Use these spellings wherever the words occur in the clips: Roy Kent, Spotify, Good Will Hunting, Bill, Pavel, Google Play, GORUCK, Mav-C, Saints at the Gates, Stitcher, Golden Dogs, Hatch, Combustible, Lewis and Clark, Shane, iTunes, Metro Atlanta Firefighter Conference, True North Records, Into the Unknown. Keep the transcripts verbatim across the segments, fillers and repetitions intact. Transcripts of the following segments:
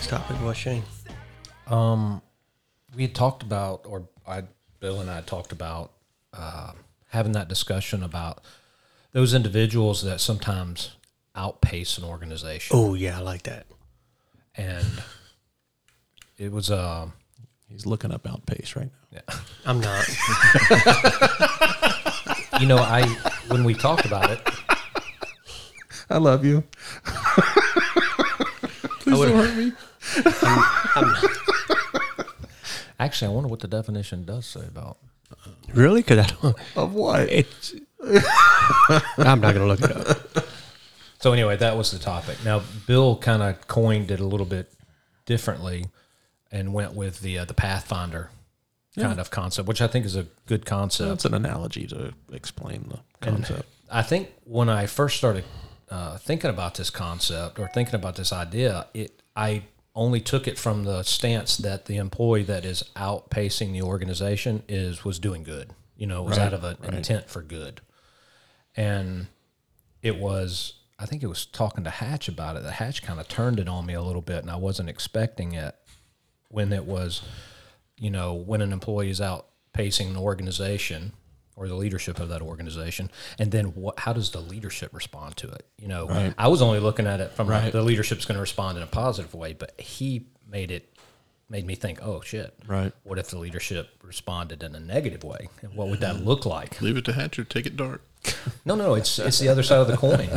next topic was, Shane? Um, we had talked about, or I, Bill and I talked about uh, having that discussion about those individuals that sometimes outpace an organization. Oh, yeah, I like that. And it was... Uh, He's looking up outpace right now. Yeah. I'm not. You know, I when we talked about it... I love you. Please don't hurt me. I'm, I'm not. Actually, I wonder what the definition does say about... Uh, really? Because I don't... Of what? It's... I'm not going to look it up. So anyway, that was the topic. Now, Bill kind of coined it a little bit differently and went with the uh, the Pathfinder yeah. kind of concept, which I think is a good concept. That's an analogy to explain the concept. And I think when I first started uh, thinking about this concept or thinking about this idea, it I only took it from the stance that the employee that is outpacing the organization is was doing good. You know, it was right, out of an right. intent for good. And it was, I think it was talking to Hatch about it. The Hatch kind of turned it on me a little bit, and I wasn't expecting it when it was, you know, when an employee is outpacing an organization or the leadership of that organization, and then what, how does the leadership respond to it? You know, right. I was only looking at it from right. the leadership's going to respond in a positive way, but he made it, made me think, oh, shit. Right. What if the leadership responded in a negative way? And what would that look like? Leave it to Hatch or take it dark. No, no, it's it's the other side of the coin,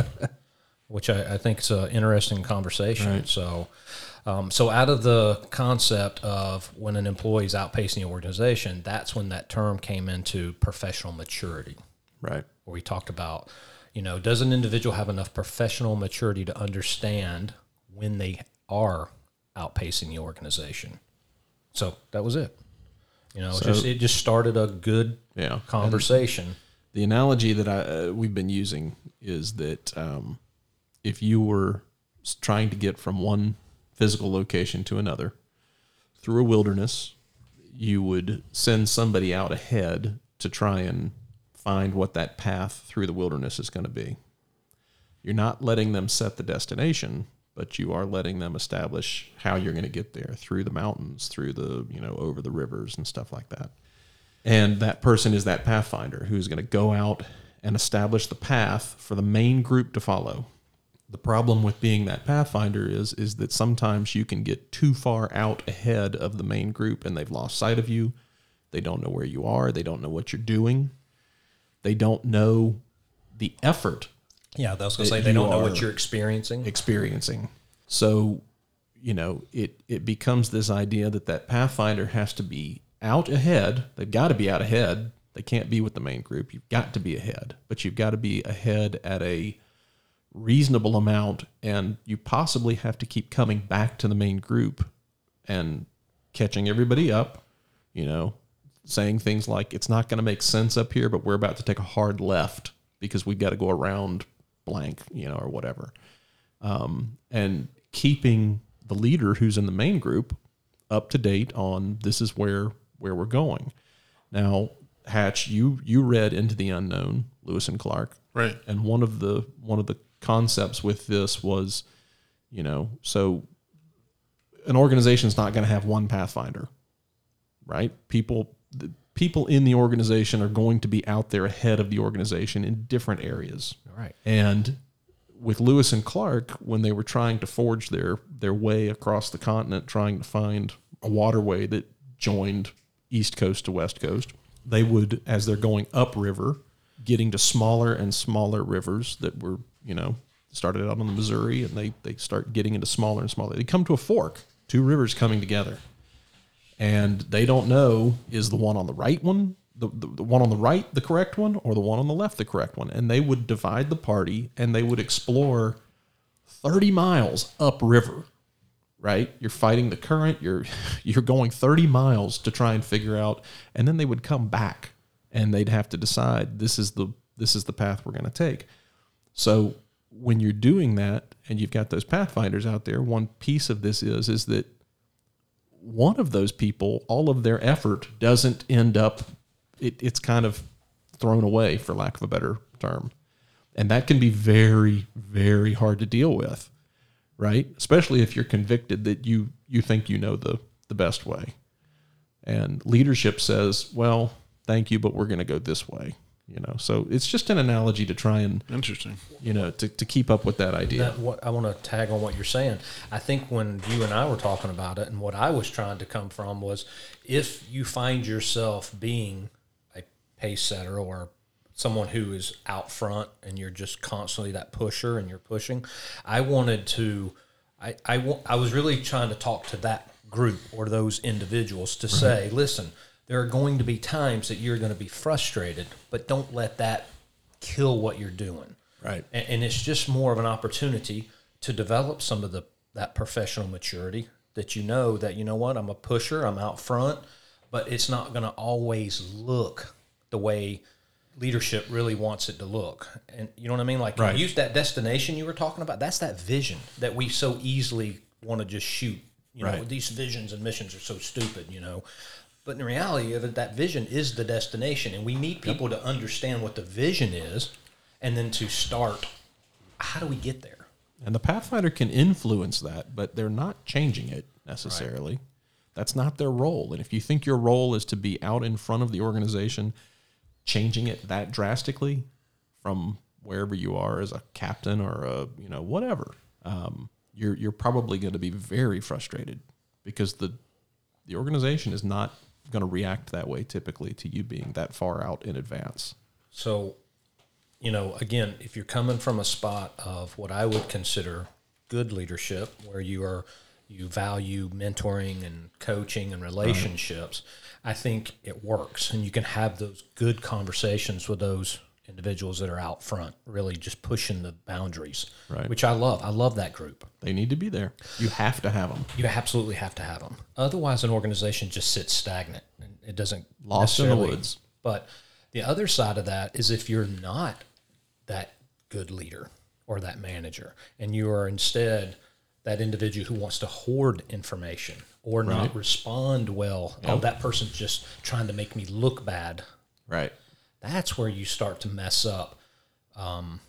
which I, I think is an interesting conversation. Right. So um, so out of the concept of when an employee is outpacing the organization, that's when that term came into professional maturity. Right. Where we talked about, you know, does an individual have enough professional maturity to understand when they are outpacing the organization? So that was it. You know, so, it, just, it just started a good yeah. conversation. And the analogy that I uh, we've been using is that um, if you were trying to get from one physical location to another through a wilderness, you would send somebody out ahead to try and find what that path through the wilderness is going to be. You're not letting them set the destination, but you are letting them establish how you're going to get there through the mountains, through the, you know, over the rivers and stuff like that. And that person is that pathfinder who's going to go out and establish the path for the main group to follow. The problem with being that pathfinder is, is that sometimes you can get too far out ahead of the main group and they've lost sight of you. They don't know where you are. They don't know what you're doing. They don't know the effort. Yeah, I was going to say they don't know what you're experiencing. Experiencing. So, you know, it, it becomes this idea that that Pathfinder has to be out ahead. They've got to be out ahead. They can't be with the main group. You've got to be ahead. But you've got to be ahead at a reasonable amount, and you possibly have to keep coming back to the main group and catching everybody up, you know, saying things like, it's not going to make sense up here, but we're about to take a hard left because we've got to go around blank, you know, or whatever. Um, and keeping the leader who's in the main group up to date on this is where, where we're going. Now, Hatch, you, you read Into the Unknown, Lewis and Clark. Right. And one of the, one of the concepts with this was, you know, so an organization's not going to have one Pathfinder, right? People, the people in the organization are going to be out there ahead of the organization in different areas. Right. And with Lewis and Clark, when they were trying to forge their, their way across the continent, trying to find a waterway that joined East Coast to West Coast, they would, as they're going upriver, getting to smaller and smaller rivers that were, you know, started out on the Missouri, and they, they start getting into smaller and smaller. They come to a fork, two rivers coming together. And they don't know, is the one on the right one? The, the, the one on the right, the correct one, or the one on the left, the correct one. And they would divide the party, and they would explore thirty miles upriver, right? You're fighting the current. You're you're going thirty miles to try and figure out. And then they would come back, and they'd have to decide, this is the this is the path we're going to take. So when you're doing that, and you've got those pathfinders out there, one piece of this is is that one of those people, all of their effort doesn't end up. It, it's kind of thrown away, for lack of a better term. And that can be very, very hard to deal with. right? Especially if you're convicted that you, you think you know the, the best way. And leadership says, well, thank you, but we're going to go this way. You know, so it's just an analogy to try and interesting, you know, to, to keep up with that idea. That, what I want to tag on what you're saying. I think when you and I were talking about it, and what I was trying to come from was, if you find yourself being a pace setter or someone who is out front and you're just constantly that pusher and you're pushing, I wanted to, I, I, I was really trying to talk to that group or those individuals to mm-hmm. say, listen, there are going to be times that you're going to be frustrated, but don't let that kill what you're doing. Right. And, and it's just more of an opportunity to develop some of the that professional maturity that you know that, you know what, I'm a pusher, I'm out front, but it's not going to always look the way leadership really wants it to look. And you know what I mean? Like, right. You use that destination you were talking about. That's that vision that we so easily want to just shoot. You right. know, these visions and missions are so stupid, you know. But in reality, that vision is the destination, and we need people to understand what the vision is and then to start, how do we get there? And the Pathfinder can influence that, but they're not changing it necessarily. Right. That's not their role. And if you think your role is to be out in front of the organization, changing it that drastically from wherever you are as a captain or a, you know, whatever, um, you're, you're probably going to be very frustrated because the, the organization is not going to react that way typically to you being that far out in advance. So, you know, again, if you're coming from a spot of what I would consider good leadership, where you are, you value mentoring and coaching and relationships, right. I think it works, and you can have those good conversations with those individuals that are out front, really just pushing the boundaries, right. Which I love. I love that group. They need to be there. You have to have them. You absolutely have to have them. Otherwise, an organization just sits stagnant and it doesn't lost in the woods. But the other side of that is if you're not that good leader or that manager, and you are instead that individual who wants to hoard information or right. not respond well. Yep. Oh, that person's just trying to make me look bad. Right. That's where you start to mess up. Um,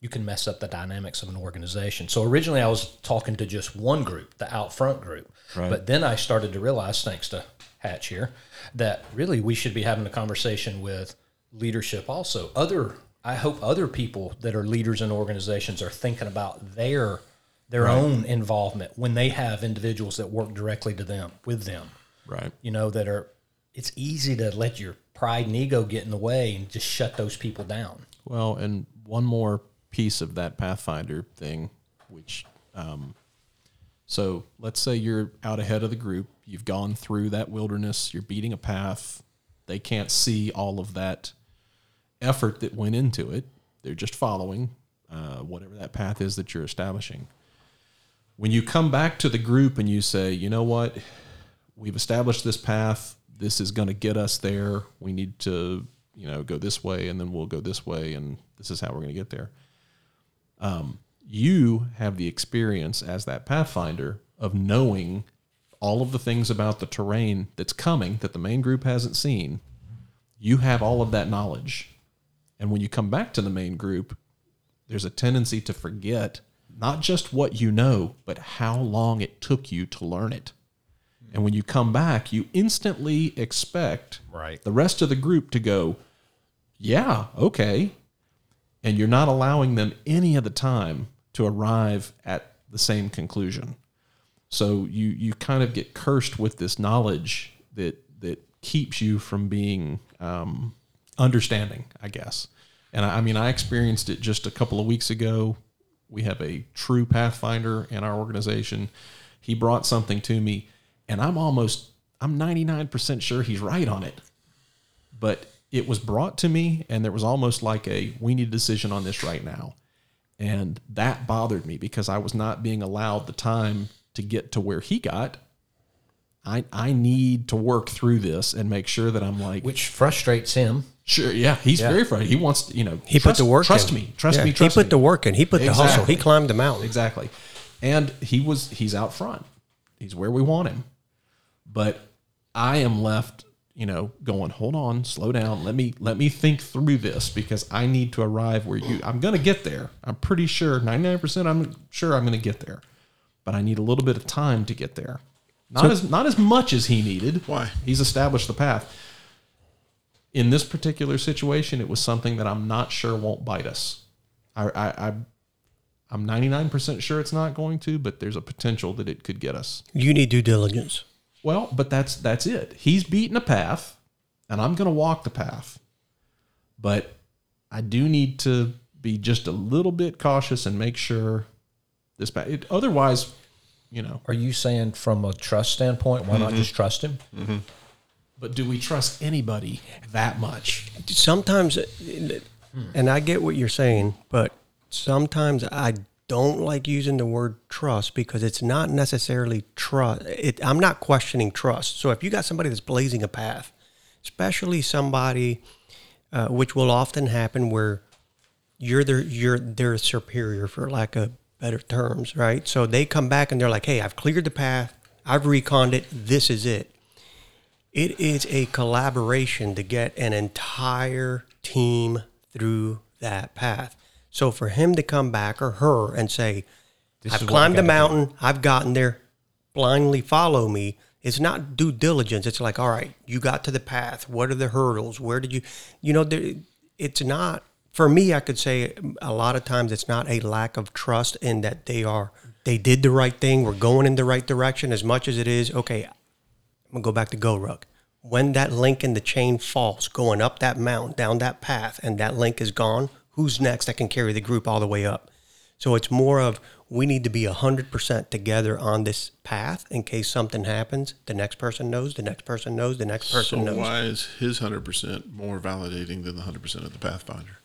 you can mess up the dynamics of an organization. So originally I was talking to just one group, the out front group. Right. But then I started to realize, thanks to Hatch here, that really we should be having a conversation with leadership also. Other, I hope other people that are leaders in organizations are thinking about their their right. own involvement when they have individuals that work directly to them, with them. Right. You know, that are, it's easy to let your pride and ego get in the way and just shut those people down. Well, and one more piece of that Pathfinder thing, which, um, so let's say you're out ahead of the group. You've gone through that wilderness. You're beating a path. They can't see all of that effort that went into it. They're just following uh, whatever that path is that you're establishing. When you come back to the group and you say, you know what, we've established this path. This is going to get us there. We need to, you know, go this way, and then we'll go this way, and this is how we're going to get there. Um, you have the experience as that Pathfinder of knowing all of the things about the terrain that's coming that the main group hasn't seen. You have all of that knowledge. And when you come back to the main group, there's a tendency to forget not just what you know, but how long it took you to learn it. And when you come back, you instantly expect right. the rest of the group to go, yeah, okay. And you're not allowing them any of the time to arrive at the same conclusion. So you you kind of get cursed with this knowledge that that keeps you from being um, understanding, I guess. And I, I mean, I experienced it just a couple of weeks ago. We have a true Pathfinder in our organization. He brought something to me. And I'm almost, I'm ninety-nine percent sure he's right on it. But it was brought to me, and there was almost like a, we need a decision on this right now. And that bothered me because I was not being allowed the time to get to where he got. I I need to work through this and make sure that I'm like. Which frustrates him. Sure, yeah. He's yeah. very frustrated. He wants to, you know. He trust, put the work trust in. Me, trust yeah. me, trust me. He put me. the work in. He put exactly. the hustle. He climbed the mountain. Exactly. And he was, he's out front. He's where we want him. But I am left, you know, going, hold on, slow down. Let me let me think through this because I need to arrive where you, I'm going to get there. I'm pretty sure, ninety-nine percent I'm sure I'm going to get there. but I need a little bit of time to get there. Not so, as not as much as he needed. Why? He's established the path. In this particular situation, it was something that I'm not sure won't bite us. I, I, I, I'm ninety-nine percent sure it's not going to, but there's a potential that it could get us. You need due diligence. Well, but that's that's it. He's beaten a path, and I'm going to walk the path. But I do need to be just a little bit cautious and make sure this path. It, otherwise, you know. Are you saying from a trust standpoint, why mm-hmm. not just trust him? Mm-hmm. But do we trust anybody that much? Sometimes, and I get what you're saying, but sometimes I don't like using the word trust because it's not necessarily trust. It, I'm not questioning trust. So if you got somebody that's blazing a path, especially somebody, uh, which will often happen where you're their, you're their superior, for lack of better terms, right? So they come back and they're like, hey, I've cleared the path. I've reconned it. This is it. It is a collaboration to get an entire team through that path. So for him to come back, or her, and say, I've climbed the mountain, I've gotten there, blindly follow me, it's not due diligence. It's like, all right, you got to the path. What are the hurdles? Where did you, you know, there, it's not, for me, I could say a lot of times it's not a lack of trust in that they are, they did the right thing, we're going in the right direction, as much as it is, okay, I'm gonna go back to GORUCK. When that link in the chain falls, going up that mountain, down that path, and that link is gone, who's next that can carry the group all the way up? So it's more of, we need to be one hundred percent together on this path in case something happens. The next person knows, the next person knows, the next person so knows. So why is his one hundred percent more validating than the one hundred percent of the Pathfinder?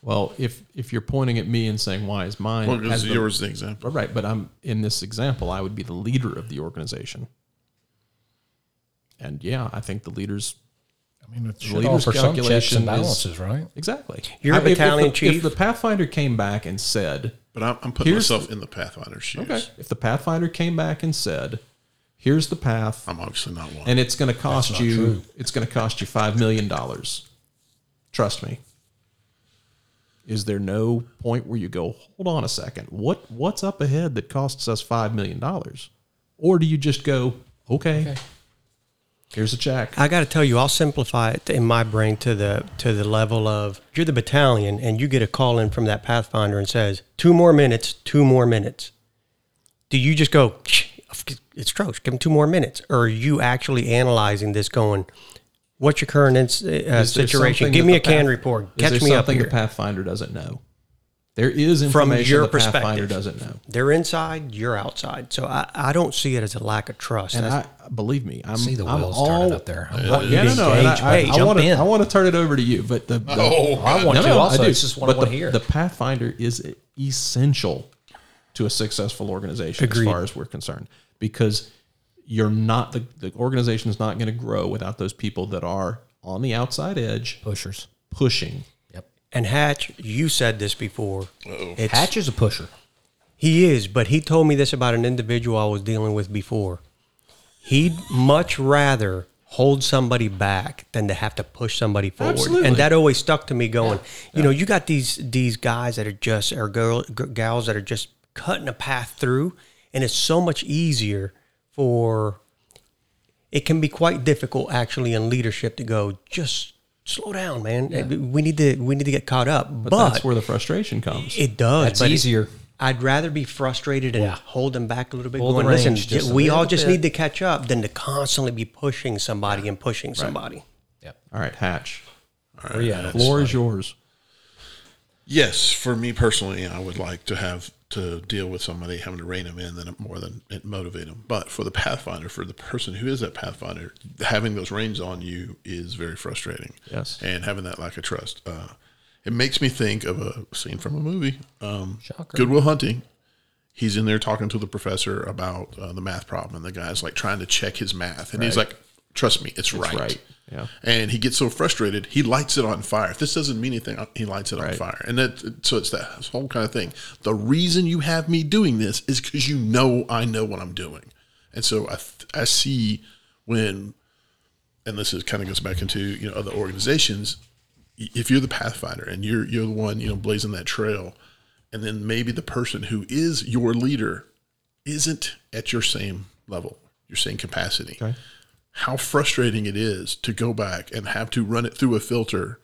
Well, if if you're pointing at me and saying, why is mine? Well, because yours is the example. Right, but I'm in this example, I would be the leader of the organization. And yeah, I think the leaders. I mean, it's the leaders' calculation checks and balances, is, right? Exactly. You're I, a battalion if, if the, chief. If the Pathfinder came back and said, "But I'm, I'm putting myself in the Pathfinder's shoes." Okay. If the Pathfinder came back and said, "Here's the path," I'm obviously not one, and it's going to cost you. True. It's going to cost you five million dollars. Trust me. Is there no point where you go, hold on a second? What what's up ahead that costs us five million dollars? Or do you just go, okay? okay. Here's a check. I got to tell you, I'll simplify it in my brain to the to the level of you're the battalion and you get a call in from that Pathfinder and says, two more minutes, two more minutes. Do you just go, it's Troach, give him two more minutes? Or are you actually analyzing this going, what's your current uh, situation? Give me a path, canned report. Catch me up here. Is there something the Pathfinder doesn't know? There is information from your the perspective. Pathfinder doesn't know. They're inside, you're outside. So I, I don't see it as a lack of trust. And I, believe me, I'm I see the wheels all, turning up there. Yeah, yeah, no, no. And I, hey, I, I want to I want to turn it over to you, but the, the oh, I want no, to no, also. I do. It's just what but I want to hear. The Pathfinder is essential to a successful organization. Agreed. As far as we're concerned, because you're not the the organization is not going to grow without those people that are on the outside edge, pushers, pushing. And Hatch, you said this before. Hatch is a pusher. He is, but he told me this about an individual I was dealing with before. He'd much rather hold somebody back than to have to push somebody forward. Absolutely. And that always stuck to me going, yeah, yeah. you know, you got these these guys that are just, or girl, gals that are just cutting a path through, and it's so much easier for, it can be quite difficult actually in leadership to go, just slow down, man. Yeah. We need to we need to get caught up. But, but that's where the frustration comes. It does. It's easier. It, I'd rather be frustrated and yeah. hold them back a little bit. Going, Listen, just we all just bit. need to catch up than to constantly be pushing somebody and pushing right. somebody. Yep. All right, Hatch. All right, yeah, the floor is yours. Yes, for me personally, I would like to have to deal with somebody having to rein them in than more than motivate them. But for the Pathfinder, for the person who is that Pathfinder, having those reins on you is very frustrating. Yes. And having that lack of trust. Uh, it makes me think of a scene from a movie, um, Good Will Hunting. He's in there talking to the professor about uh, the math problem. And the guy's like trying to check his math. And right. he's like, trust me, it's, it's right. right. Yeah. And he gets so frustrated, he lights it on fire. If this doesn't mean anything, he lights it right. on fire. And that, so it's that whole kind of thing. The reason you have me doing this is because you know I know what I'm doing. And so I, I see when, and this is kind of goes back into, you know, other organizations, if you're the Pathfinder and you're you're the one, you know, blazing that trail, and then maybe the person who is your leader isn't at your same level, your same capacity. Okay. How frustrating it is to go back and have to run it through a filter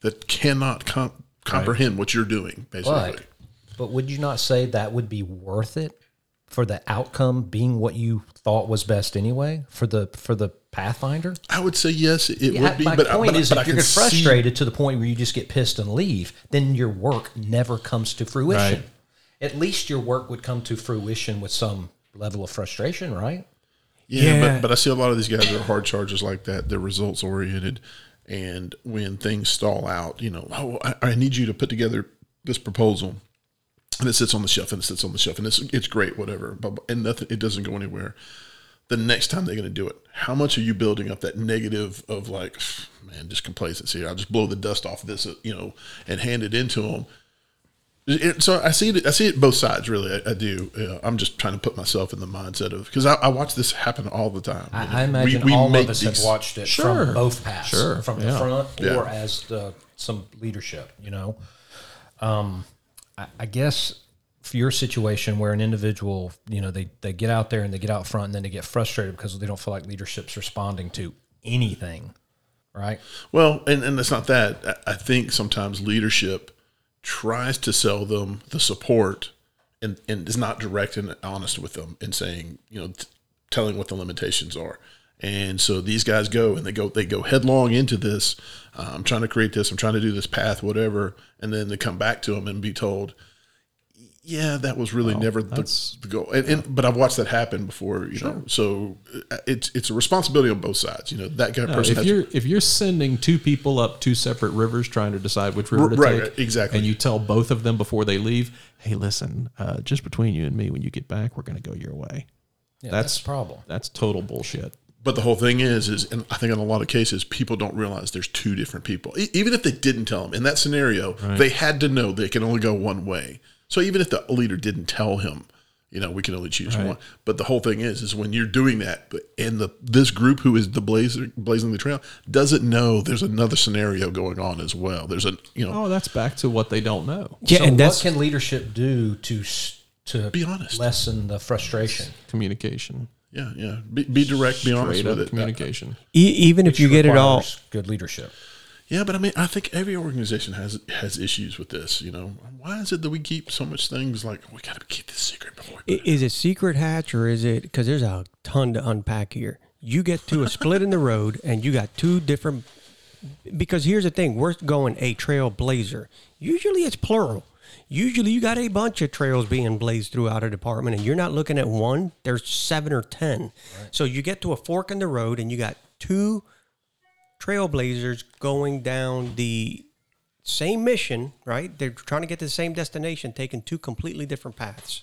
that cannot com- comprehend right. what you're doing, basically. But, but would you not say that would be worth it for the outcome being what you thought was best anyway for the for the Pathfinder? I would say yes, it yeah, would be. My but point I, but, is but if I you're frustrated see... to the point where you just get pissed and leave, then your work never comes to fruition. Right. At least your work would come to fruition with some level of frustration, right? Yeah, yeah. But, but I see a lot of these guys that are hard chargers like that. They're results-oriented. And when things stall out, you know, oh, I, I need you to put together this proposal. And it sits on the shelf, and it sits on the shelf, and it's it's great, whatever, but and nothing, it doesn't go anywhere. The next time they're going to do it, how much are you building up that negative of like, man, just complacency? I'll just blow the dust off this, you know, and hand it into them. It, so I see it. I see it both sides, really. I, I do. Uh, I'm just trying to put myself in the mindset of because I, I watch this happen all the time. I, you know, I imagine we, we all make of us these, have watched it sure, from both paths, sure, from yeah. the front yeah. or as the, some leadership. You know, um, I, I guess for your situation where an individual, you know, they they get out there and they get out front and then they get frustrated because they don't feel like leadership's responding to anything, right? Well, and and it's not that. I, I think sometimes leadership tries to sell them the support and, and is not direct and honest with them and saying, you know, t- telling what the limitations are. And so these guys go and they go, they go headlong into this. Uh, I'm trying to create this. I'm trying to do this path, whatever. And then they come back to them and be told, yeah, that was really wow, never the, the goal. And, and, but I've watched that happen before, you sure. know, so it's, it's a responsibility on both sides. You know, that kind of no, person. If has you're, to, if you're sending two people up two separate rivers, trying to decide which river to right, take, right, exactly. and you tell both of them before they leave, hey, listen, uh, just between you and me, when you get back, we're going to go your way. Yeah, that's, that's a problem. That's total bullshit. But the whole thing is, is, and I think in a lot of cases, people don't realize there's two different people. E- even if they didn't tell them in that scenario, right. they had to know they can only go one way. So even if the leader didn't tell him, you know, we can only choose right. one. But the whole thing is, is when you're doing that, and the this group who is the blazer, blazing the trail doesn't know there's another scenario going on as well. There's a, you know, oh, that's back to what they don't know. Yeah, so and what can leadership do to to be honest, lessen the frustration? Communication. Yeah, yeah. Be, be direct. Be honest with it. Communication. E- even if you get it all, good leadership. Yeah, but I mean, I think every organization has has issues with this. You know, why is it that we keep so much things like oh, we got to keep this secret? Before we put it. Is it secret, Hatch, or is it because there's a ton to unpack here? You get to a split in the road, and you got two different. Because here's the thing: we're going a trailblazer. Usually, it's plural. Usually, you got a bunch of trails being blazed throughout a department, and you're not looking at one. There's seven or ten. Right. So you get to a fork in the road, and you got two trailblazers going down the same mission, right? They're trying to get to the same destination, taking two completely different paths.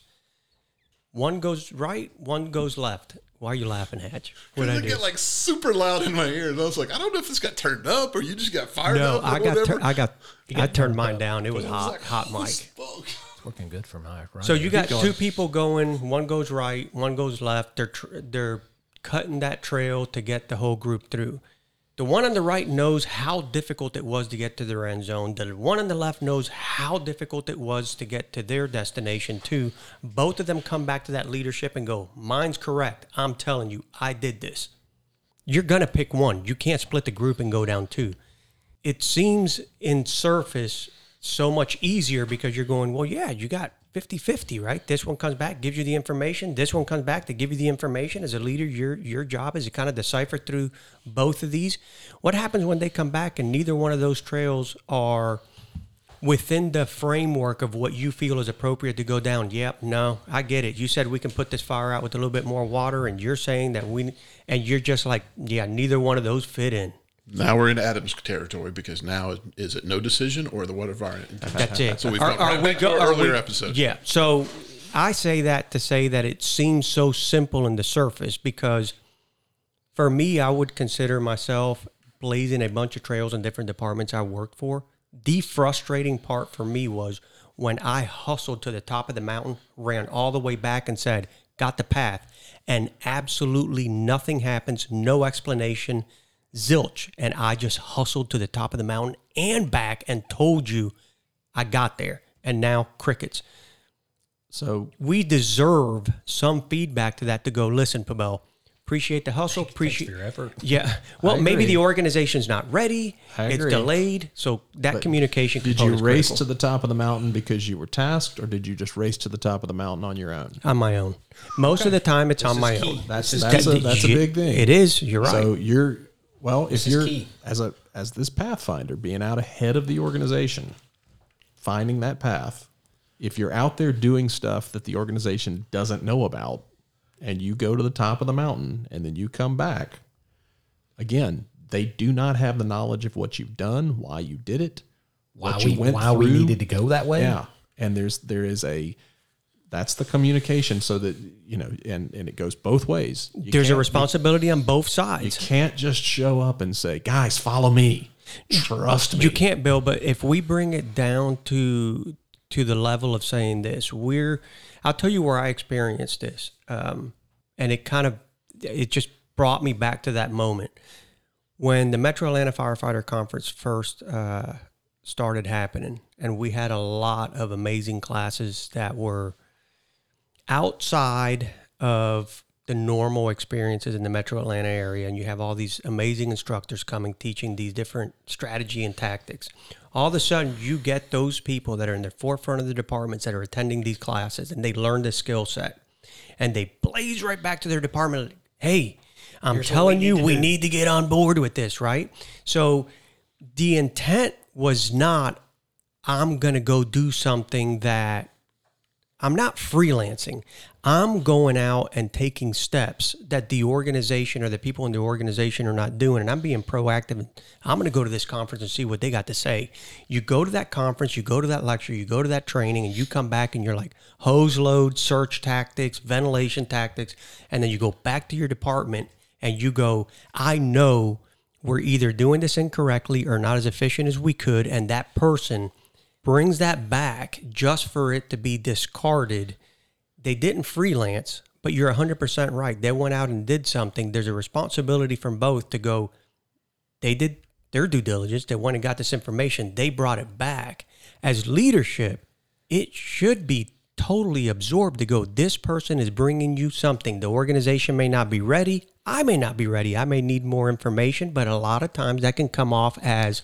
One goes right, one goes left. Why are you laughing, Hatch? Because it get like super loud in my ears. I was like, I don't know if this got turned up or you just got fired no, up. No, I got, tur- I got, got I turned mine up. Down. It was, it was hot, like, hot mic. Spoke. It's working good for my. Right so you got two people going. One goes right, one goes left. They're tr- they're cutting that trail to get the whole group through. The one on the right knows how difficult it was to get to their end zone. The one on the left knows how difficult it was to get to their destination, too. Both of them come back to that leadership and go, mine's correct. I'm telling you, I did this. You're going to pick one. You can't split the group and go down two. It seems in surface so much easier because you're going, well, yeah, you got fifty-fifty, right? This one comes back, gives you the information. This one comes back to give you the information. As a leader, your your job is to kind of decipher through both of these. What happens when they come back and neither one of those trails are within the framework of what you feel is appropriate to go down? Yep, no, I get it. You said we can put this fire out with a little bit more water, and you're saying that we – and you're just like, yeah, neither one of those fit in. Now we're in Adam's territory because now is, is it no decision or the what environment? That's it. So we've got right we go, earlier we, episodes. Yeah. So I say that to say that it seems so simple on the surface because for me, I would consider myself blazing a bunch of trails in different departments I worked for. The frustrating part for me was when I hustled to the top of the mountain, ran all the way back and said, got the path, and absolutely nothing happens, no explanation. Zilch, and I just hustled to the top of the mountain and back and told you I got there, and now crickets. So we deserve some feedback to that to go, listen, Pavel, appreciate the hustle. Appreciate your effort. Yeah. Well, maybe the organization's not ready. It's delayed. So that but communication. Did you race critical. to the top of the mountain because you were tasked, or did you just race to the top of the mountain on your own? On my own. Most okay. of the time it's this on my key. own. That's, that's, a, that's a big thing. It is. You're right. So you're, well, this if you're key. as a, as this pathfinder being out ahead of the organization, finding that path, if you're out there doing stuff that the organization doesn't know about, and you go to the top of the mountain and then you come back, again, they do not have the knowledge of what you've done, why you did it, why what we, you went why through. we needed to go that way. Yeah. And there's, there is a, that's the communication, so that, you know, and, and it goes both ways. You there's a responsibility you, on both sides. You can't just show up and say, guys, follow me. Trust me. You can't, Bill, but if we bring it down to, to the level of saying this, we're, I'll tell you where I experienced this. Um, and it kind of, it just brought me back to that moment when the Metro Atlanta Firefighter Conference first uh, started happening. And we had a lot of amazing classes that were outside of the normal experiences in the Metro Atlanta area. And you have all these amazing instructors coming, teaching these different strategy and tactics. All of a sudden, you get those people that are in the forefront of the departments that are attending these classes, and they learn this skill set, and they blaze right back to their department. Hey, I'm Here's telling you, we need to get on board with this, right? So the intent was not, I'm going to go do something that I'm not freelancing. I'm going out and taking steps that the organization or the people in the organization are not doing, and I'm being proactive. I'm going to go to this conference and see what they got to say. You go to that conference, you go to that lecture, you go to that training, and you come back and you're like, hose load, search tactics, ventilation tactics, and then you go back to your department and you go, I know we're either doing this incorrectly or not as efficient as we could, and that person brings that back just for it to be discarded. They didn't freelance, but you're one hundred percent right. They went out and did something. There's a responsibility from both to go, they did their due diligence. They went and got this information. They brought it back. As leadership, it should be totally absorbed to go, this person is bringing you something. The organization may not be ready. I may not be ready. I may need more information, but a lot of times that can come off as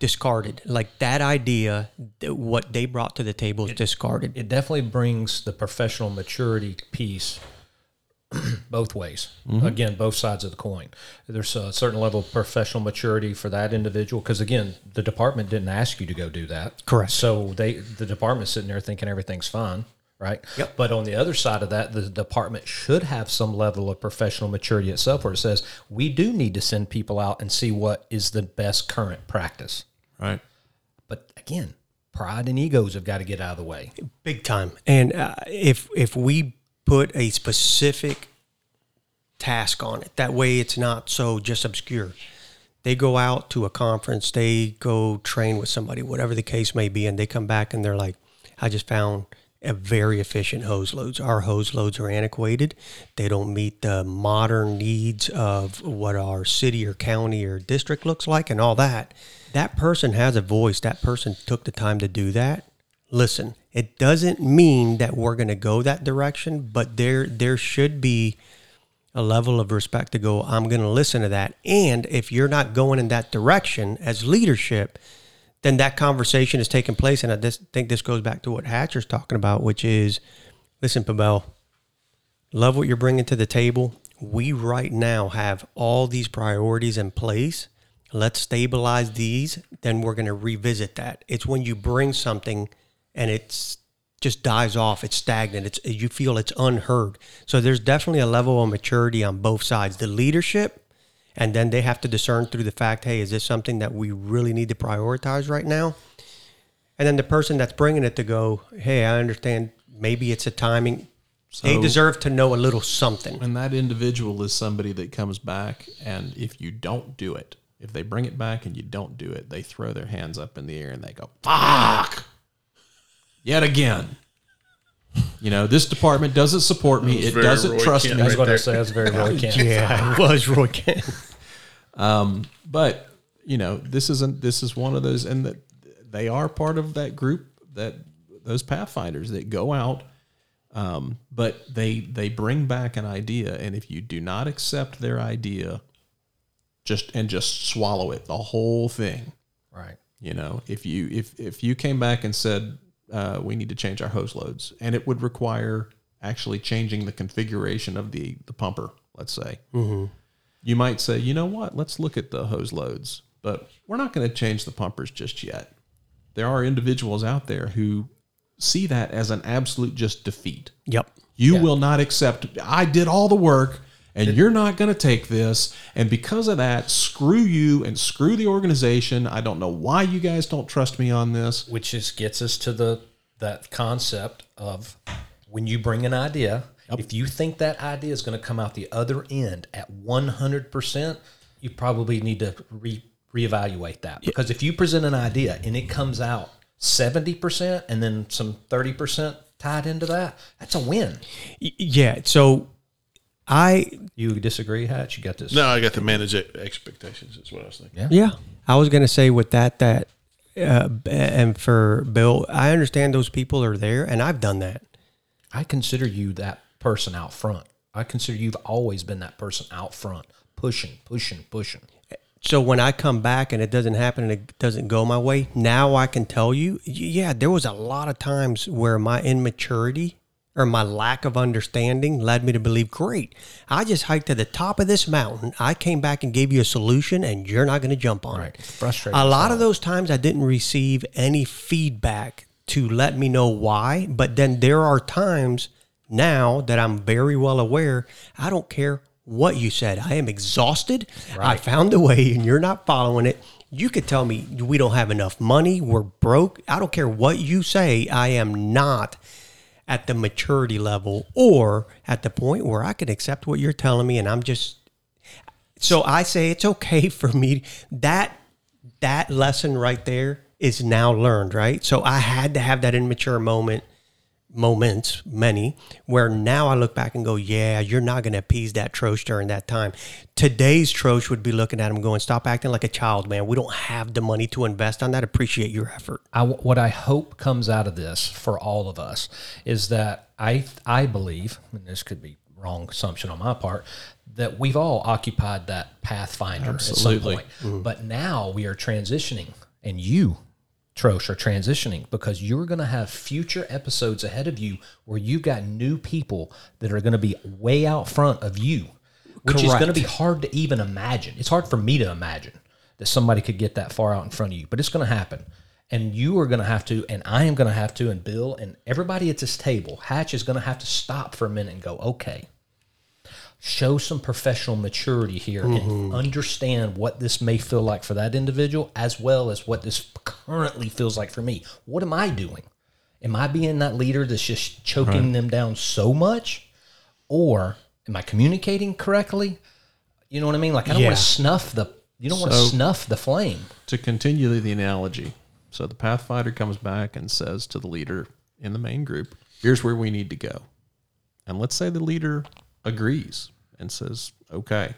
discarded. Like that idea, what they brought to the table is it, discarded. It definitely brings the professional maturity piece both ways. Mm-hmm. Again, both sides of the coin. There's a certain level of professional maturity for that individual because, again, the department didn't ask you to go do that. Correct. So they, the department's sitting there thinking everything's fine, right? Yep. But on the other side of that, the department should have some level of professional maturity itself where it says, we do need to send people out and see what is the best current practice. Right. But again, pride and egos have got to get out of the way. Big time. And uh, if if we put a specific task on it, that way it's not so just obscure. They go out to a conference, they go train with somebody, whatever the case may be, and they come back and they're like, I just found a very efficient hose loads. Our hose loads are antiquated. They don't meet the modern needs of what our city or county or district looks like and all that. That person has a voice. That person took the time to do that. Listen, it doesn't mean that we're going to go that direction, but there there should be a level of respect to go, I'm going to listen to that. And if you're not going in that direction as leadership, then that conversation is taking place. And I just think this goes back to what Hatcher's talking about, which is, listen, Pavel, love what you're bringing to the table. We right now have all these priorities in place. Let's stabilize these. Then we're going to revisit that. It's when you bring something and it's just dies off. It's stagnant. It's, you feel it's unheard. So there's definitely a level of maturity on both sides, the leadership, and then they have to discern through the fact, hey, is this something that we really need to prioritize right now? And then the person that's bringing it to go, hey, I understand. Maybe it's a timing. So they deserve to know a little something. And that individual is somebody that comes back, and if you don't do it, if they bring it back and you don't do it, they throw their hands up in the air and they go, fuck, yet again. You know, this department doesn't support me. It doesn't trust me. That's what I say. That's very Roy Kent. Yeah, it was Roy Kent. Um, but you know, this isn't. This is one of those, and that they are part of that group that those pathfinders that go out Um, but they they bring back an idea, and if you do not accept their idea, just and just swallow it, the whole thing. Right. You know, if you if if you came back and said uh, we need to change our hose loads, and it would require actually changing the configuration of the the pumper, let's say, mm-hmm. you might say, you know what, let's look at the hose loads, but we're not going to change the pumpers just yet. There are individuals out there who see that as an absolute just defeat. Yep. You yeah. will not accept, I did all the work and it, you're not going to take this. And because of that, screw you and screw the organization. I don't know why you guys don't trust me on this. Which is gets us to the that concept of when you bring an idea, yep. if you think that idea is going to come out the other end at one hundred percent, you probably need to re reevaluate that. Because yep. if you present an idea and it comes out seventy percent and then some thirty percent tied into that, that's a win. Yeah. So I... You disagree, Hatch? You got this? No, I got to manage expectations is what I was thinking. Yeah. yeah. I was going to say with that, that, uh, and for Bill, I understand those people are there, and I've done that. I consider you that person out front. I consider you've always been that person out front, pushing, pushing, pushing. So when I come back and it doesn't happen and it doesn't go my way, now I can tell you, yeah, there was a lot of times where my immaturity or my lack of understanding led me to believe, great, I just hiked to the top of this mountain. I came back and gave you a solution and you're not going to jump on right. it. Frustrating. A lot of those times I didn't receive any feedback to let me know why. But then there are times now that I'm very well aware, I don't care what you said. I am exhausted. Right. I found a way and you're not following it. You could tell me we don't have enough money. We're broke. I don't care what you say. I am not at the maturity level or at the point where I can accept what you're telling me. And I'm just, so I say it's okay for me. That, that lesson right there is now learned, right? So I had to have that immature moment. moments, many, where now I look back and go, yeah, you're not going to appease that troche during that time. Today's troche would be looking at him going, stop acting like a child, man. We don't have the money to invest on that. Appreciate your effort. I, what I hope comes out of this for all of us is that I, I believe, and this could be wrong assumption on my part, that we've all occupied that pathfinder Absolutely. At some point. Mm. But now we are transitioning, and you Trosh are transitioning because you're going to have future episodes ahead of you where you've got new people that are going to be way out front of you, which Correct. Is going to be hard to even imagine. It's hard for me to imagine that somebody could get that far out in front of you, but it's going to happen. And you are going to have to, and I am going to have to, and Bill and everybody at this table, Hatch is going to have to stop for a minute and go, okay, show some professional maturity here mm-hmm. and understand what this may feel like for that individual as well as what this currently feels like for me. What am I doing? Am I being that leader that's just choking right. them down so much? Or am I communicating correctly? You know what I mean? Like I don't yeah. want to snuff the you don't so, want to snuff the flame. To continue the analogy. So the Pathfinder comes back and says to the leader in the main group, here's where we need to go. And let's say the leader agrees and says, okay,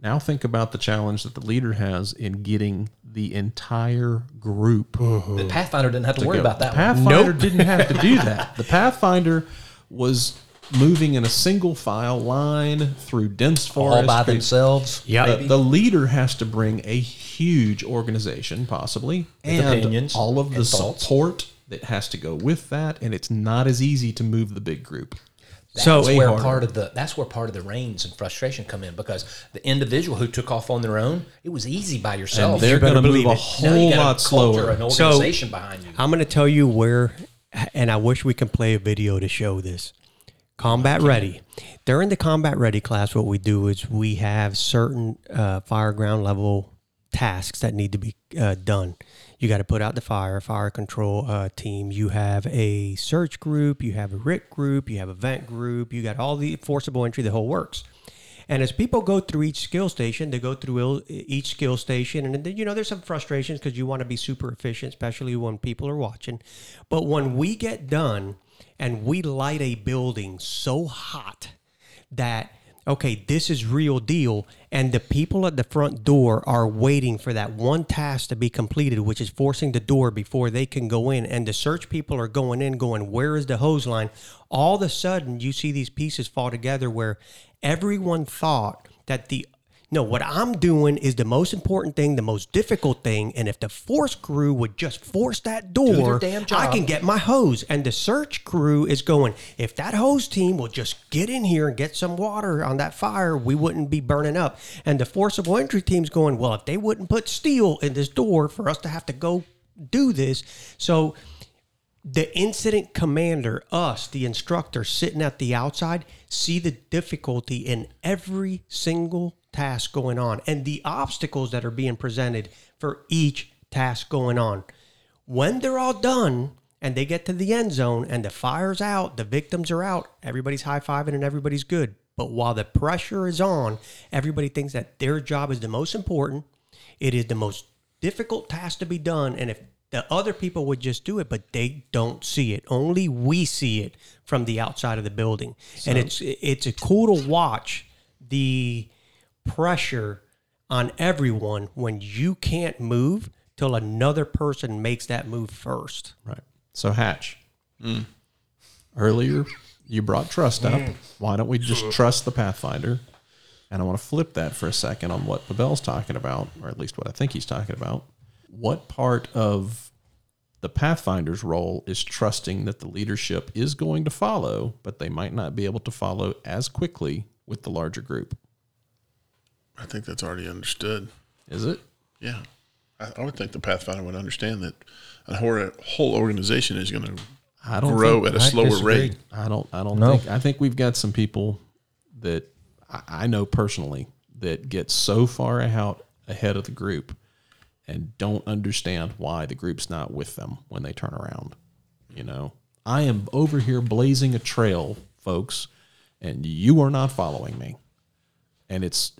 now think about the challenge that the leader has in getting the entire group. Uh-huh. The Pathfinder didn't have to, to worry go. about that. The Pathfinder nope. didn't have to do that. The Pathfinder was moving in a single file line through dense forest. All by themselves. Yeah. The, the leader has to bring a huge organization, possibly, with and opinions, all of the support that has to go with that, and it's not as easy to move the big group. That's so where harder. part of the that's where part of the reins and frustration come in, because the individual who took off on their own, it was easy by yourself. And they're going to move a whole lot slower. An organization so, behind you. I'm going to tell you where, and I wish we can play a video to show this. Combat okay. Ready. During the Combat Ready class, what we do is we have certain uh, fire ground level tasks that need to be uh, done. You got to put out the fire, fire control uh, team. You have a search group. You have a R I C group. You have a vent group. You got all the forcible entry, the whole works. And as people go through each skill station, they go through each skill station. And then, you know, there's some frustrations because you want to be super efficient, especially when people are watching. But when we get done and we light a building so hot that okay, this is real deal, and the people at the front door are waiting for that one task to be completed, which is forcing the door before they can go in, and the search people are going in going, where is the hose line? All of a sudden, you see these pieces fall together where everyone thought that the, no, what I'm doing is the most important thing, the most difficult thing, and if the force crew would just force that door, I can get my hose. And the search crew is going, if that hose team will just get in here and get some water on that fire, we wouldn't be burning up. And the forcible entry team's going, well, if they wouldn't put steel in this door for us to have to go do this. So the incident commander, us, the instructor sitting at the outside, see the difficulty in every single task going on and the obstacles that are being presented for each task going on. When they're all done and they get to the end zone and the fire's out, the victims are out, everybody's high-fiving and everybody's good. But while the pressure is on, everybody thinks that their job is the most important. It is the most difficult task to be done. And if the other people would just do it, but they don't see it. Only we see it from the outside of the building. So, and it's it's a cool to watch the pressure on everyone when you can't move till another person makes that move first. Right. So Hatch, mm. earlier you brought trust up. Mm. Why don't we just trust the Pathfinder? And I want to flip that for a second on what Pavel's talking about, or at least what I think he's talking about. What part of the Pathfinder's role is trusting that the leadership is going to follow, but they might not be able to follow as quickly with the larger group? I think that's already understood. Is it? Yeah. I, I would think the Pathfinder would understand that a whole, whole organization is going to I don't grow think, at a I slower disagree. rate. I don't I don't no. think. I think we've got some people that I, I know personally that get so far out ahead of the group and don't understand why the group's not with them when they turn around. You know, I am over here blazing a trail, folks, and you are not following me. And it's,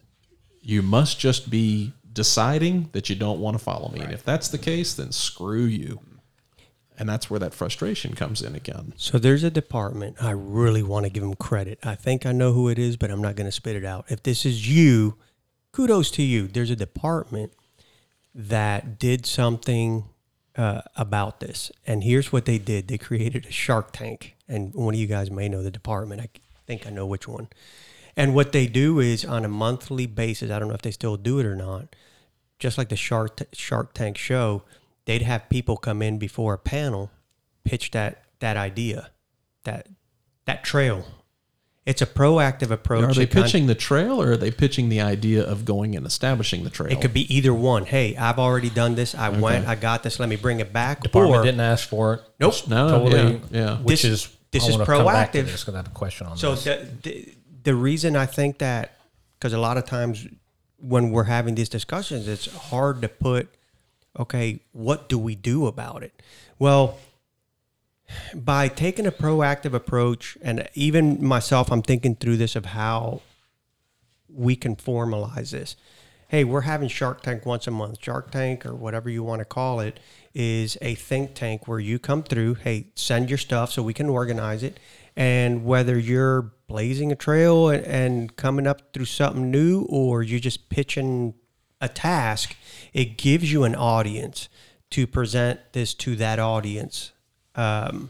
you must just be deciding that you don't want to follow me. Right. And if that's the case, then screw you. And that's where that frustration comes in again. So there's a department, I really want to give them credit. I think I know who it is, but I'm not going to spit it out. If this is you, kudos to you. There's a department that did something uh, about this. And here's what they did. They created a Shark Tank. And one of you guys may know the department. I think I know which one. And what they do is on a monthly basis, I don't know if they still do it or not, just like the Shark, T- Shark Tank show, they'd have people come in before a panel, pitch that that idea, that that trail. It's a proactive approach. Are they pitching con- the trail, or are they pitching the idea of going and establishing the trail? It could be either one. Hey, I've already done this. I okay. went. I got this. Let me bring it back. Department or, didn't ask for it. Nope. No. Totally. Yeah. yeah. Which this, is this I is proactive. Come back to this, 'cause I have a question on so this. So. The reason I think that, because a lot of times when we're having these discussions, it's hard to put, okay, what do we do about it? Well, by taking a proactive approach, and even myself, I'm thinking through this of how we can formalize this. Hey, we're having Shark Tank once a month. Shark Tank, or whatever you want to call it, is a think tank where you come through, hey, send your stuff so we can organize it. And whether you're blazing a trail and coming up through something new, or you're just pitching a task, it gives you an audience to present this to that audience um,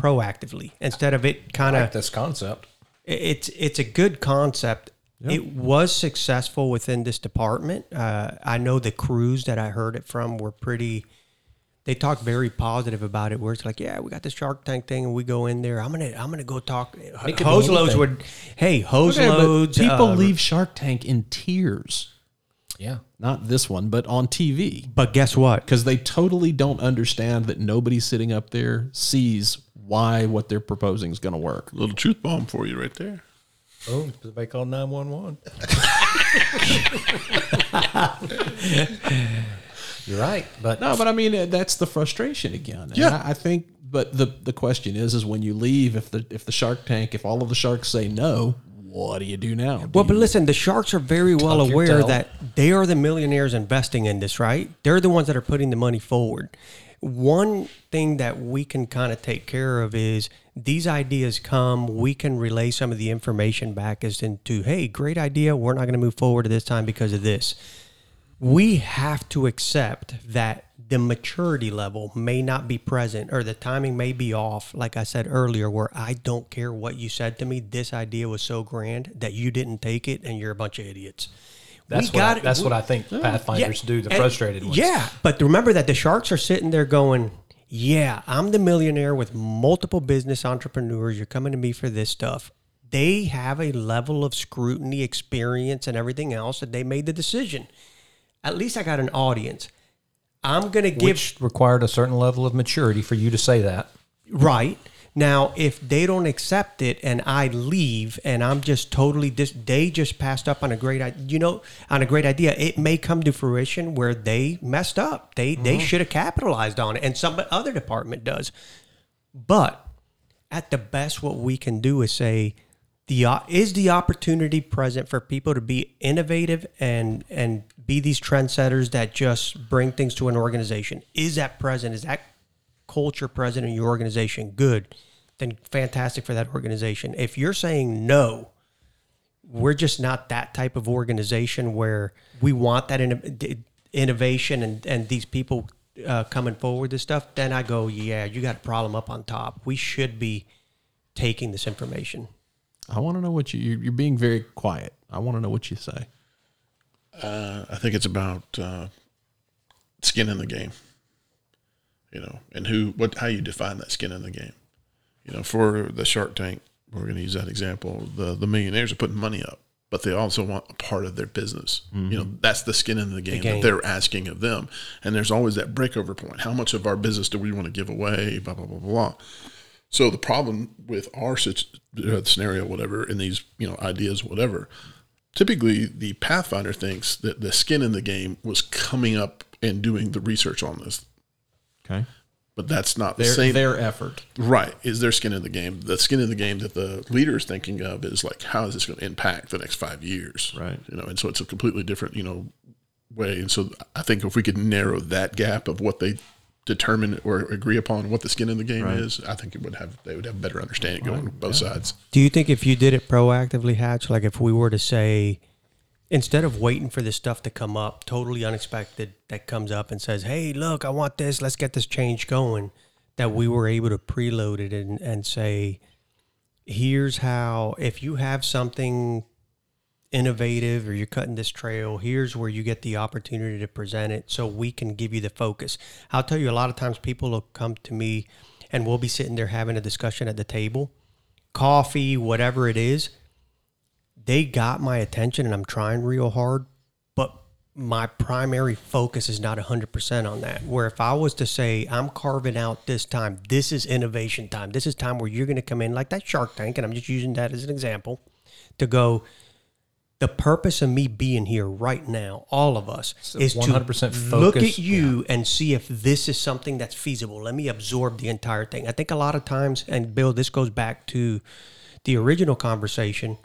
proactively instead of it kind of like this concept. It's it's a good concept. Yep. It was successful within this department. Uh, I know the crews that I heard it from were pretty. They talk very positive about it, where it's like, yeah, we got this Shark Tank thing, and we go in there. I'm gonna, I'm gonna go talk. Hose loads would, hey, hose okay, loads. People uh, leave Shark Tank in tears. Yeah, not this one, but on T V. But guess what? Because they totally don't understand that nobody sitting up there sees why what they're proposing is going to work. A little truth bomb for you right there. Oh, they call nine one one. You're right, but no, but I mean that's the frustration again. And yeah, I, I think. But the the question is, is when you leave, if the if the Shark Tank, if all of the sharks say no, what do you do now? Do well, but listen, the sharks are very well aware that they are the millionaires investing in this, right? They're the ones that are putting the money forward. One thing that we can kind of take care of is these ideas come, we can relay some of the information back as into, hey, great idea, we're not going to move forward this time because of this. We have to accept that the maturity level may not be present, or the timing may be off, like I said earlier, where I don't care what you said to me, this idea was so grand that you didn't take it and you're a bunch of idiots. That's, what, gotta, I, that's we, what I think Pathfinders yeah, do, the and, frustrated ones. Yeah, but remember that the sharks are sitting there going, yeah, I'm the millionaire with multiple business entrepreneurs. You're coming to me for this stuff. They have a level of scrutiny, experience, and everything else that they made the decision. At least I got an audience. I'm going to give... Which required a certain level of maturity for you to say that. Right. Now, if they don't accept it and I leave and I'm just totally, dis- they just passed up on a great, you know, on a great idea, it may come to fruition where they messed up. They mm-hmm. they should have capitalized on it, and some other department does. But at the best, what we can do is say, the uh, is the opportunity present for people to be innovative and and be these trendsetters that just bring things to an organization? Is that present? Is that culture present in your organization? Good. Then fantastic for that organization. If you're saying no, we're just not that type of organization where we want that in, innovation and, and these people uh, coming forward with stuff, then I go, yeah, you got a problem up on top. We should be taking this information. I want to know what you, you're being very quiet. I want to know what you say. Uh, I think it's about uh, skin in the game. You know, and who, what, how you define that skin in the game. You know, for the Shark Tank, we're going to use that example. The the millionaires are putting money up, but they also want a part of their business. Mm-hmm. You know, that's the skin in the game, the game that they're asking of them. And there's always that breakover point. How much of our business do we want to give away? Blah blah blah blah. So the problem with our scenario, whatever, and these you know ideas, whatever. Typically, the Pathfinder thinks that the skin in the game was coming up and doing the research on this. Okay, but that's not the their, same. Their effort, right, is their skin in the game. The skin in the game that the leader is thinking of is like, how is this going to impact the next five years, right? You know, and so it's a completely different, you know, way. And so I think if we could narrow that gap of what they determine or agree upon what the skin in the game right. is, I think it would have they would have a better understanding going right. both yeah. sides. Do you think if you did it proactively, Hatch, like if we were to say, instead of waiting for this stuff to come up, totally unexpected, that comes up and says, hey, look, I want this, let's get this change going, that we were able to preload it and, and say, here's how, if you have something innovative or you're cutting this trail, here's where you get the opportunity to present it so we can give you the focus. I'll tell you, a lot of times people will come to me and we'll be sitting there having a discussion at the table, coffee, whatever it is. They got my attention and I'm trying real hard, but my primary focus is not one hundred percent on that. Where if I was to say, I'm carving out this time, this is innovation time, this is time where you're going to come in like that Shark Tank, and I'm just using that as an example, to go, the purpose of me being here right now, all of us, so is one hundred percent to look focus. at you yeah. and see if this is something that's feasible. Let me absorb the entire thing. I think a lot of times, and Bill, this goes back to the original conversation,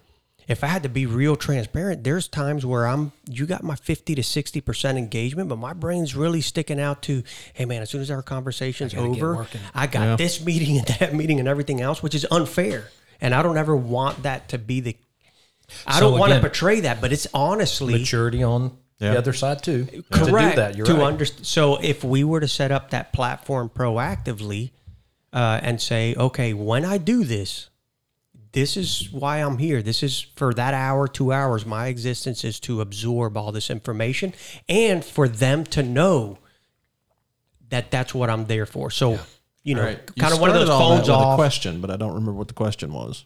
if I had to be real transparent, there's times where I'm, you got my fifty to sixty percent engagement, but my brain's really sticking out to, hey man, as soon as our conversation's over, I got yeah. this meeting and that meeting and everything else, which is unfair. And I don't ever want that to be the, I so don't want to portray that, but it's honestly. Maturity on yeah. the other side too. Yeah. Correct. To do that, you're to right. Under, so if we were to set up that platform proactively uh, and say, okay, when I do this, this is why I'm here. This is for that hour, two hours. My existence is to absorb all this information and for them to know that that's what I'm there for. So, yeah. you know, right. kind you of one of those phones off. A question, but I don't remember what the question was.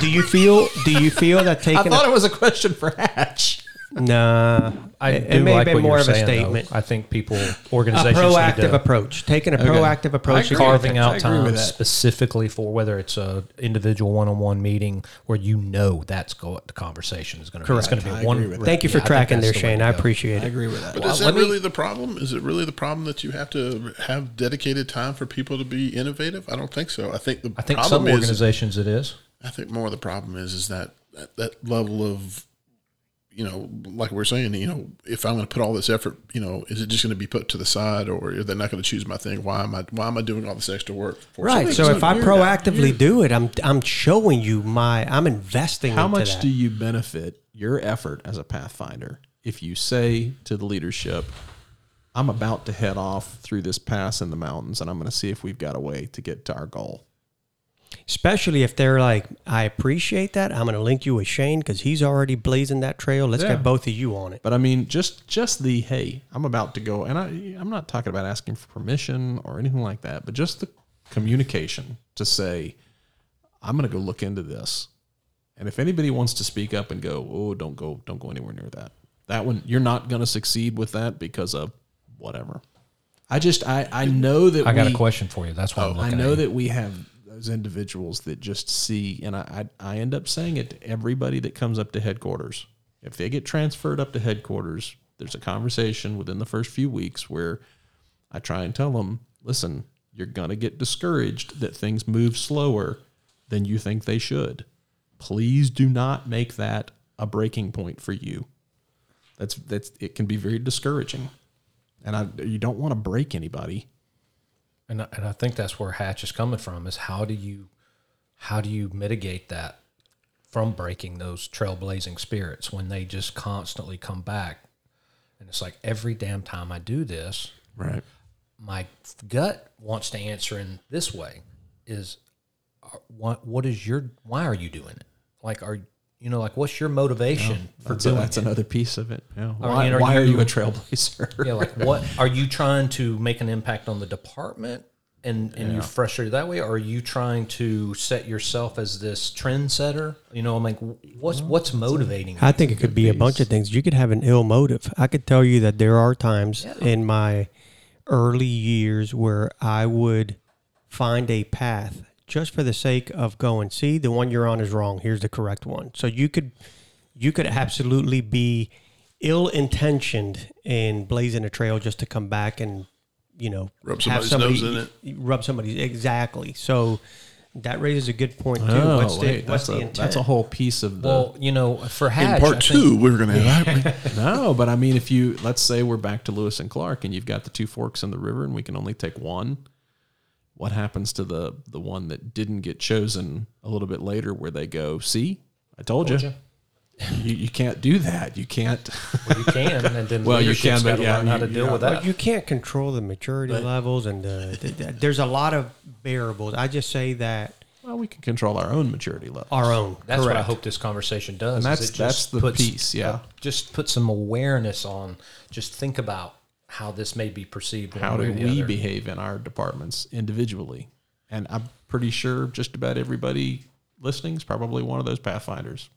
Do you feel, do you feel that taking I thought a, it was a question for Hatch. Nah. I it, it may like have been more of saying, a statement. Though. I think people, organizations, a proactive need to, approach, taking a okay. proactive approach, carving out time specifically for whether it's a individual one-on-one meeting where you know that's go, the conversation is going to be. It's going to be one. Thank you for yeah, tracking there, the Shane. I appreciate it. I agree with that. But well, is that really me, the problem? Is it really the problem that you have to have dedicated time for people to be innovative? I don't think so. I think the I think some organizations is, it is. I think more of the problem is is that that, that level of you know, like we're saying, you know, if I'm going to put all this effort, you know, is it just going to be put to the side, or are they not going to choose my thing? Why am I, why am I doing all this extra work? For right. So, so if I proactively that. do it, I'm, I'm showing you my, I'm investing. How into much that. do you benefit your effort as a Pathfinder? If you say to the leadership, I'm about to head off through this pass in the mountains, and I'm going to see if we've got a way to get to our goal. Especially if they're like, I appreciate that. I'm going to link you with Shane because he's already blazing that trail. Let's yeah. get both of you on it. But I mean, just just the, hey, I'm about to go. And I, I'm not talking about asking for permission or anything like that, but just the communication to say, I'm going to go look into this. And if anybody wants to speak up and go, oh, don't go, don't go anywhere near that. That one, you're not going to succeed with that because of whatever. I just, I, I know that I got we, a question for you. That's why oh, I'm looking I know at that we have... those individuals that just see, and I, I, I end up saying it to everybody that comes up to headquarters. If they get transferred up to headquarters, there's a conversation within the first few weeks where I try and tell them, listen, you're going to get discouraged that things move slower than you think they should. Please do not make that a breaking point for you. That's, that's, it can be very discouraging, and I, you don't want to break anybody. And I, and I think that's where Hatch is coming from, is how do you how do you mitigate that from breaking those trailblazing spirits when they just constantly come back? And it's like, every damn time I do this, right, my gut wants to answer in this way, is what what is your why are you doing it? Like, are you know, like, what's your motivation yeah, for doing a, that's it? That's another piece of it. Yeah. Why, I mean, are, why you, are you a trailblazer? Yeah, like, what are you trying to make an impact on the department, and, and yeah. you're frustrated that way? Or are you trying to set yourself as this trendsetter? You know, I'm like, what's well, what's motivating you? I think it could be piece. a bunch of things. You could have an ill motive. I could tell you that there are times yeah. in my early years where I would find a path just for the sake of going, see, the one you're on is wrong. Here's the correct one. So you could you could absolutely be ill-intentioned and blazing a trail just to come back and, you know, rub somebody's somebody, nose in it. Rub somebody's, exactly. So that raises a good point, too. Oh, what's the, wait, what's that's, the a, intent? That's a whole piece of the... Well, you know, for Hatch... In part I two, think, we're going to have... No, but I mean, if you... Let's say we're back to Lewis and Clark, and you've got the two forks in the river, and we can only take one. What happens to the the one that didn't get chosen a little bit later, where they go, see, I told, told you. you. You can't do that. You can't. Well, you can. And then well, you can, but yeah, you, how to deal yeah. with that. Well, you can't control the maturity but, levels, and uh, th th there's a lot of variables. I just say that. Well, we can control our own maturity levels. Our own. That's correct. What I hope this conversation does. And that's is it that's the puts, piece. Yeah. Uh, just put some awareness on. Just think about how this may be perceived. How do we behave in our departments individually? And I'm pretty sure just about everybody listening is probably one of those Pathfinders.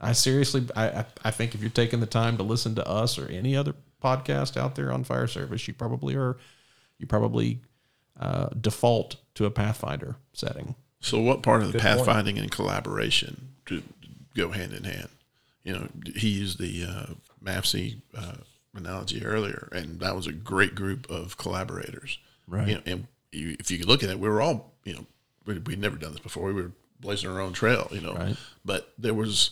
I seriously, I, I think if you're taking the time to listen to us or any other podcast out there on fire service, you probably are, you probably uh, default to a Pathfinder setting. So what part of the pathfinding and collaboration to go hand in hand? You know, he used the uh, Mav-C uh, analogy earlier, and that was a great group of collaborators, right? You know, and you, if you look at it, we were all, you know, we, we'd never done this before. We were blazing our own trail, you know. Right. But there was,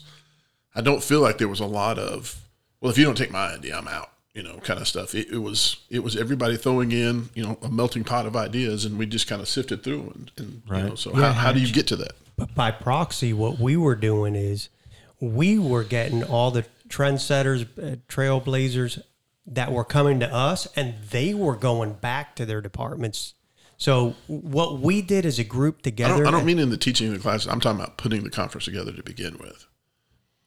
I don't feel like there was a lot of, well, if you don't take my idea, I'm out, you know, kind of stuff. It, it was, it was everybody throwing in, you know, a melting pot of ideas, and we just kind of sifted through, and, and right. you know, so yeah, how, how do you get to that? But by proxy, what we were doing is we were getting all the trendsetters, uh, trailblazers that were coming to us, and they were going back to their departments. So what we did as a group together... I don't, I don't mean in the teaching of the class. I'm talking about putting the conference together to begin with.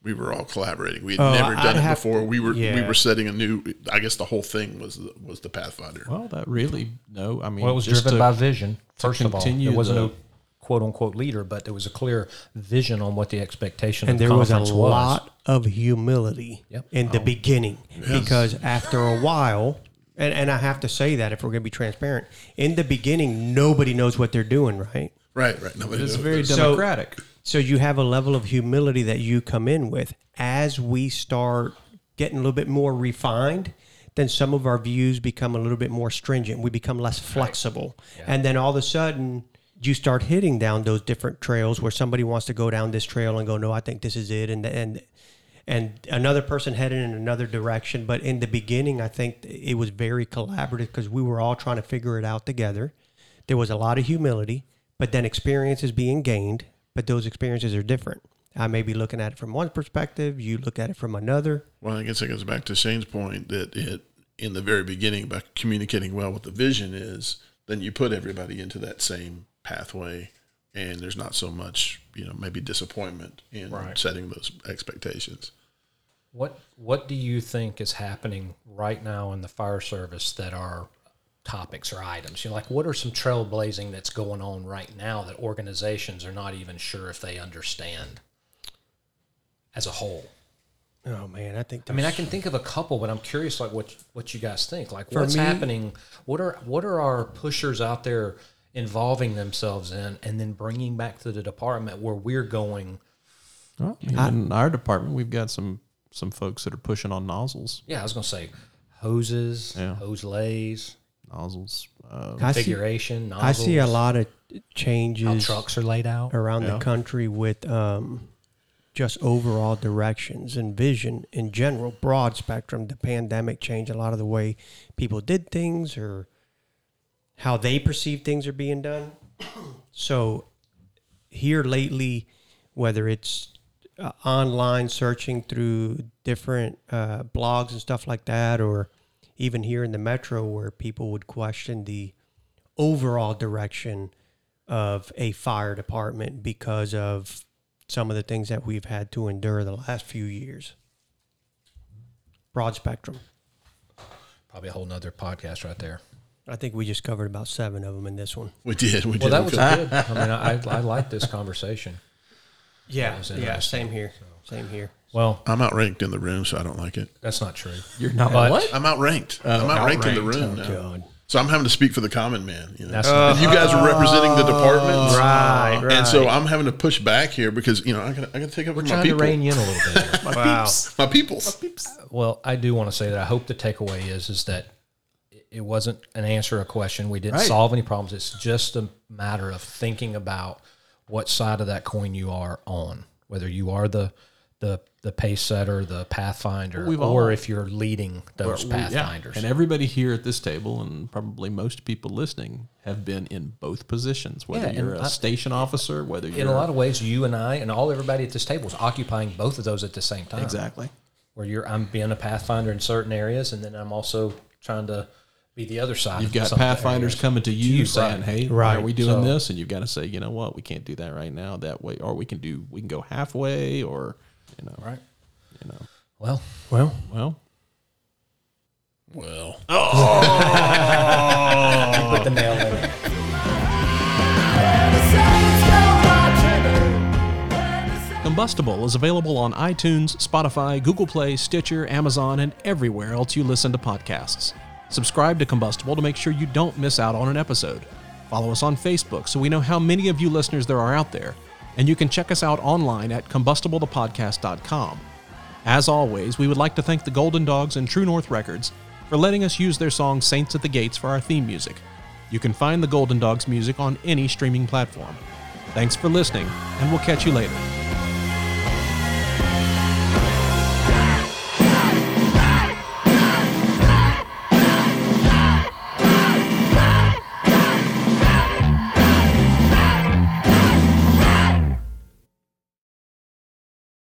We were all collaborating. We had oh, never done I'd it before. To, we were yeah. we were setting a new... I guess the whole thing was the, was the Pathfinder. Well, that really... No, I mean... Well, it was driven to, by vision, first of all. There was no quote-unquote leader, but there was a clear vision on what the expectation and of the conference was. And there was a lot... of humility yep. in the oh. beginning, yes. because after a while, and, and I have to say that if we're going to be transparent, in the beginning, nobody knows what they're doing, right? Right, right. Nobody it's knows. very democratic. So, so you have a level of humility that you come in with. As we start getting a little bit more refined, then some of our views become a little bit more stringent. We become less flexible. Right. Yeah. And then all of a sudden... you start hitting down those different trails where somebody wants to go down this trail and go, no, I think this is it. And, and and another person headed in another direction. But in the beginning, I think it was very collaborative because we were all trying to figure it out together. There was a lot of humility, but then experiences being gained, but those experiences are different. I may be looking at it from one perspective, you look at it from another. Well, I guess it goes back to Shane's point that it, in the very beginning, by communicating well what the vision is, then you put everybody into that same pathway, and there's not so much, you know, maybe disappointment in right. setting those expectations. What What do you think is happening right now in the fire service that are topics or items? You know, like what are some trailblazing that's going on right now that organizations are not even sure if they understand? As a whole. Oh man, I think. I mean, I can think of a couple, but I'm curious, like what what you guys think. Like, what's me, happening? What are what are our pushers out there involving themselves in, and then bringing back to the department where we're going? Well, I, in our department, we've got some some folks that are pushing on nozzles. Yeah, I was going to say hoses, yeah. hose lays, nozzles, uh, configuration. I see, nozzles. I see a lot of changes. How trucks are laid out around yeah. the country with. Um, just overall directions and vision in general, broad spectrum. The pandemic changed a lot of the way people did things or how they perceive things are being done. So here lately, whether it's uh, online searching through different uh, blogs and stuff like that, or even here in the Metro where people would question the overall direction of a fire department because of some of the things that we've had to endure the last few years. Broad spectrum. Probably a whole nother podcast right there. I think we just covered about seven of them in this one. We did. We well, did. That was good. I mean, I, I like this conversation. Yeah. Yeah. Same here. So. Same here. Well, I'm outranked in the room, so I don't like it. That's not true. You're not. But, what? I'm outranked. Uh, I'm outranked, outranked in the room. Oh, God. So I'm having to speak for the common man. You know? uh, and you guys are representing the departments. Right, right. And so I'm having to push back here because, you know, I got to take up for my people. We're trying to rein you in a little bit. my, wow. peeps. my peoples. My peeps. Well, I do want to say that I hope the takeaway is is that it wasn't an answer or a question. We didn't right. solve any problems. It's just a matter of thinking about what side of that coin you are on, whether you are the the the pace setter, the pathfinder, well, all, or if you're leading those we, pathfinders. Yeah. And everybody here at this table and probably most people listening have been in both positions, whether yeah, you're a I, station officer, whether you're... In a lot of ways, you and I and all everybody at this table is occupying both of those at the same time. Exactly. Where you're, I'm being a pathfinder in certain areas, and then I'm also trying to be the other side. You've got pathfinders areas. coming to you, to you saying, right. hey, right. are we doing so, this? And you've got to say, you know what, we can't do that right now that way, or we can do, we can go halfway, or... You know, right? You know, well, well, well, well. Oh, put the nail in it. Combustible is available on iTunes, Spotify, Google Play, Stitcher, Amazon, and everywhere else you listen to podcasts. Subscribe to Combustible to make sure you don't miss out on an episode. Follow us on Facebook so we know how many of you listeners there are out there. And you can check us out online at combustible the podcast dot com. As always, we would like to thank the Golden Dogs and True North Records for letting us use their song Saints at the Gates for our theme music. You can find the Golden Dogs music on any streaming platform. Thanks for listening, and we'll catch you later.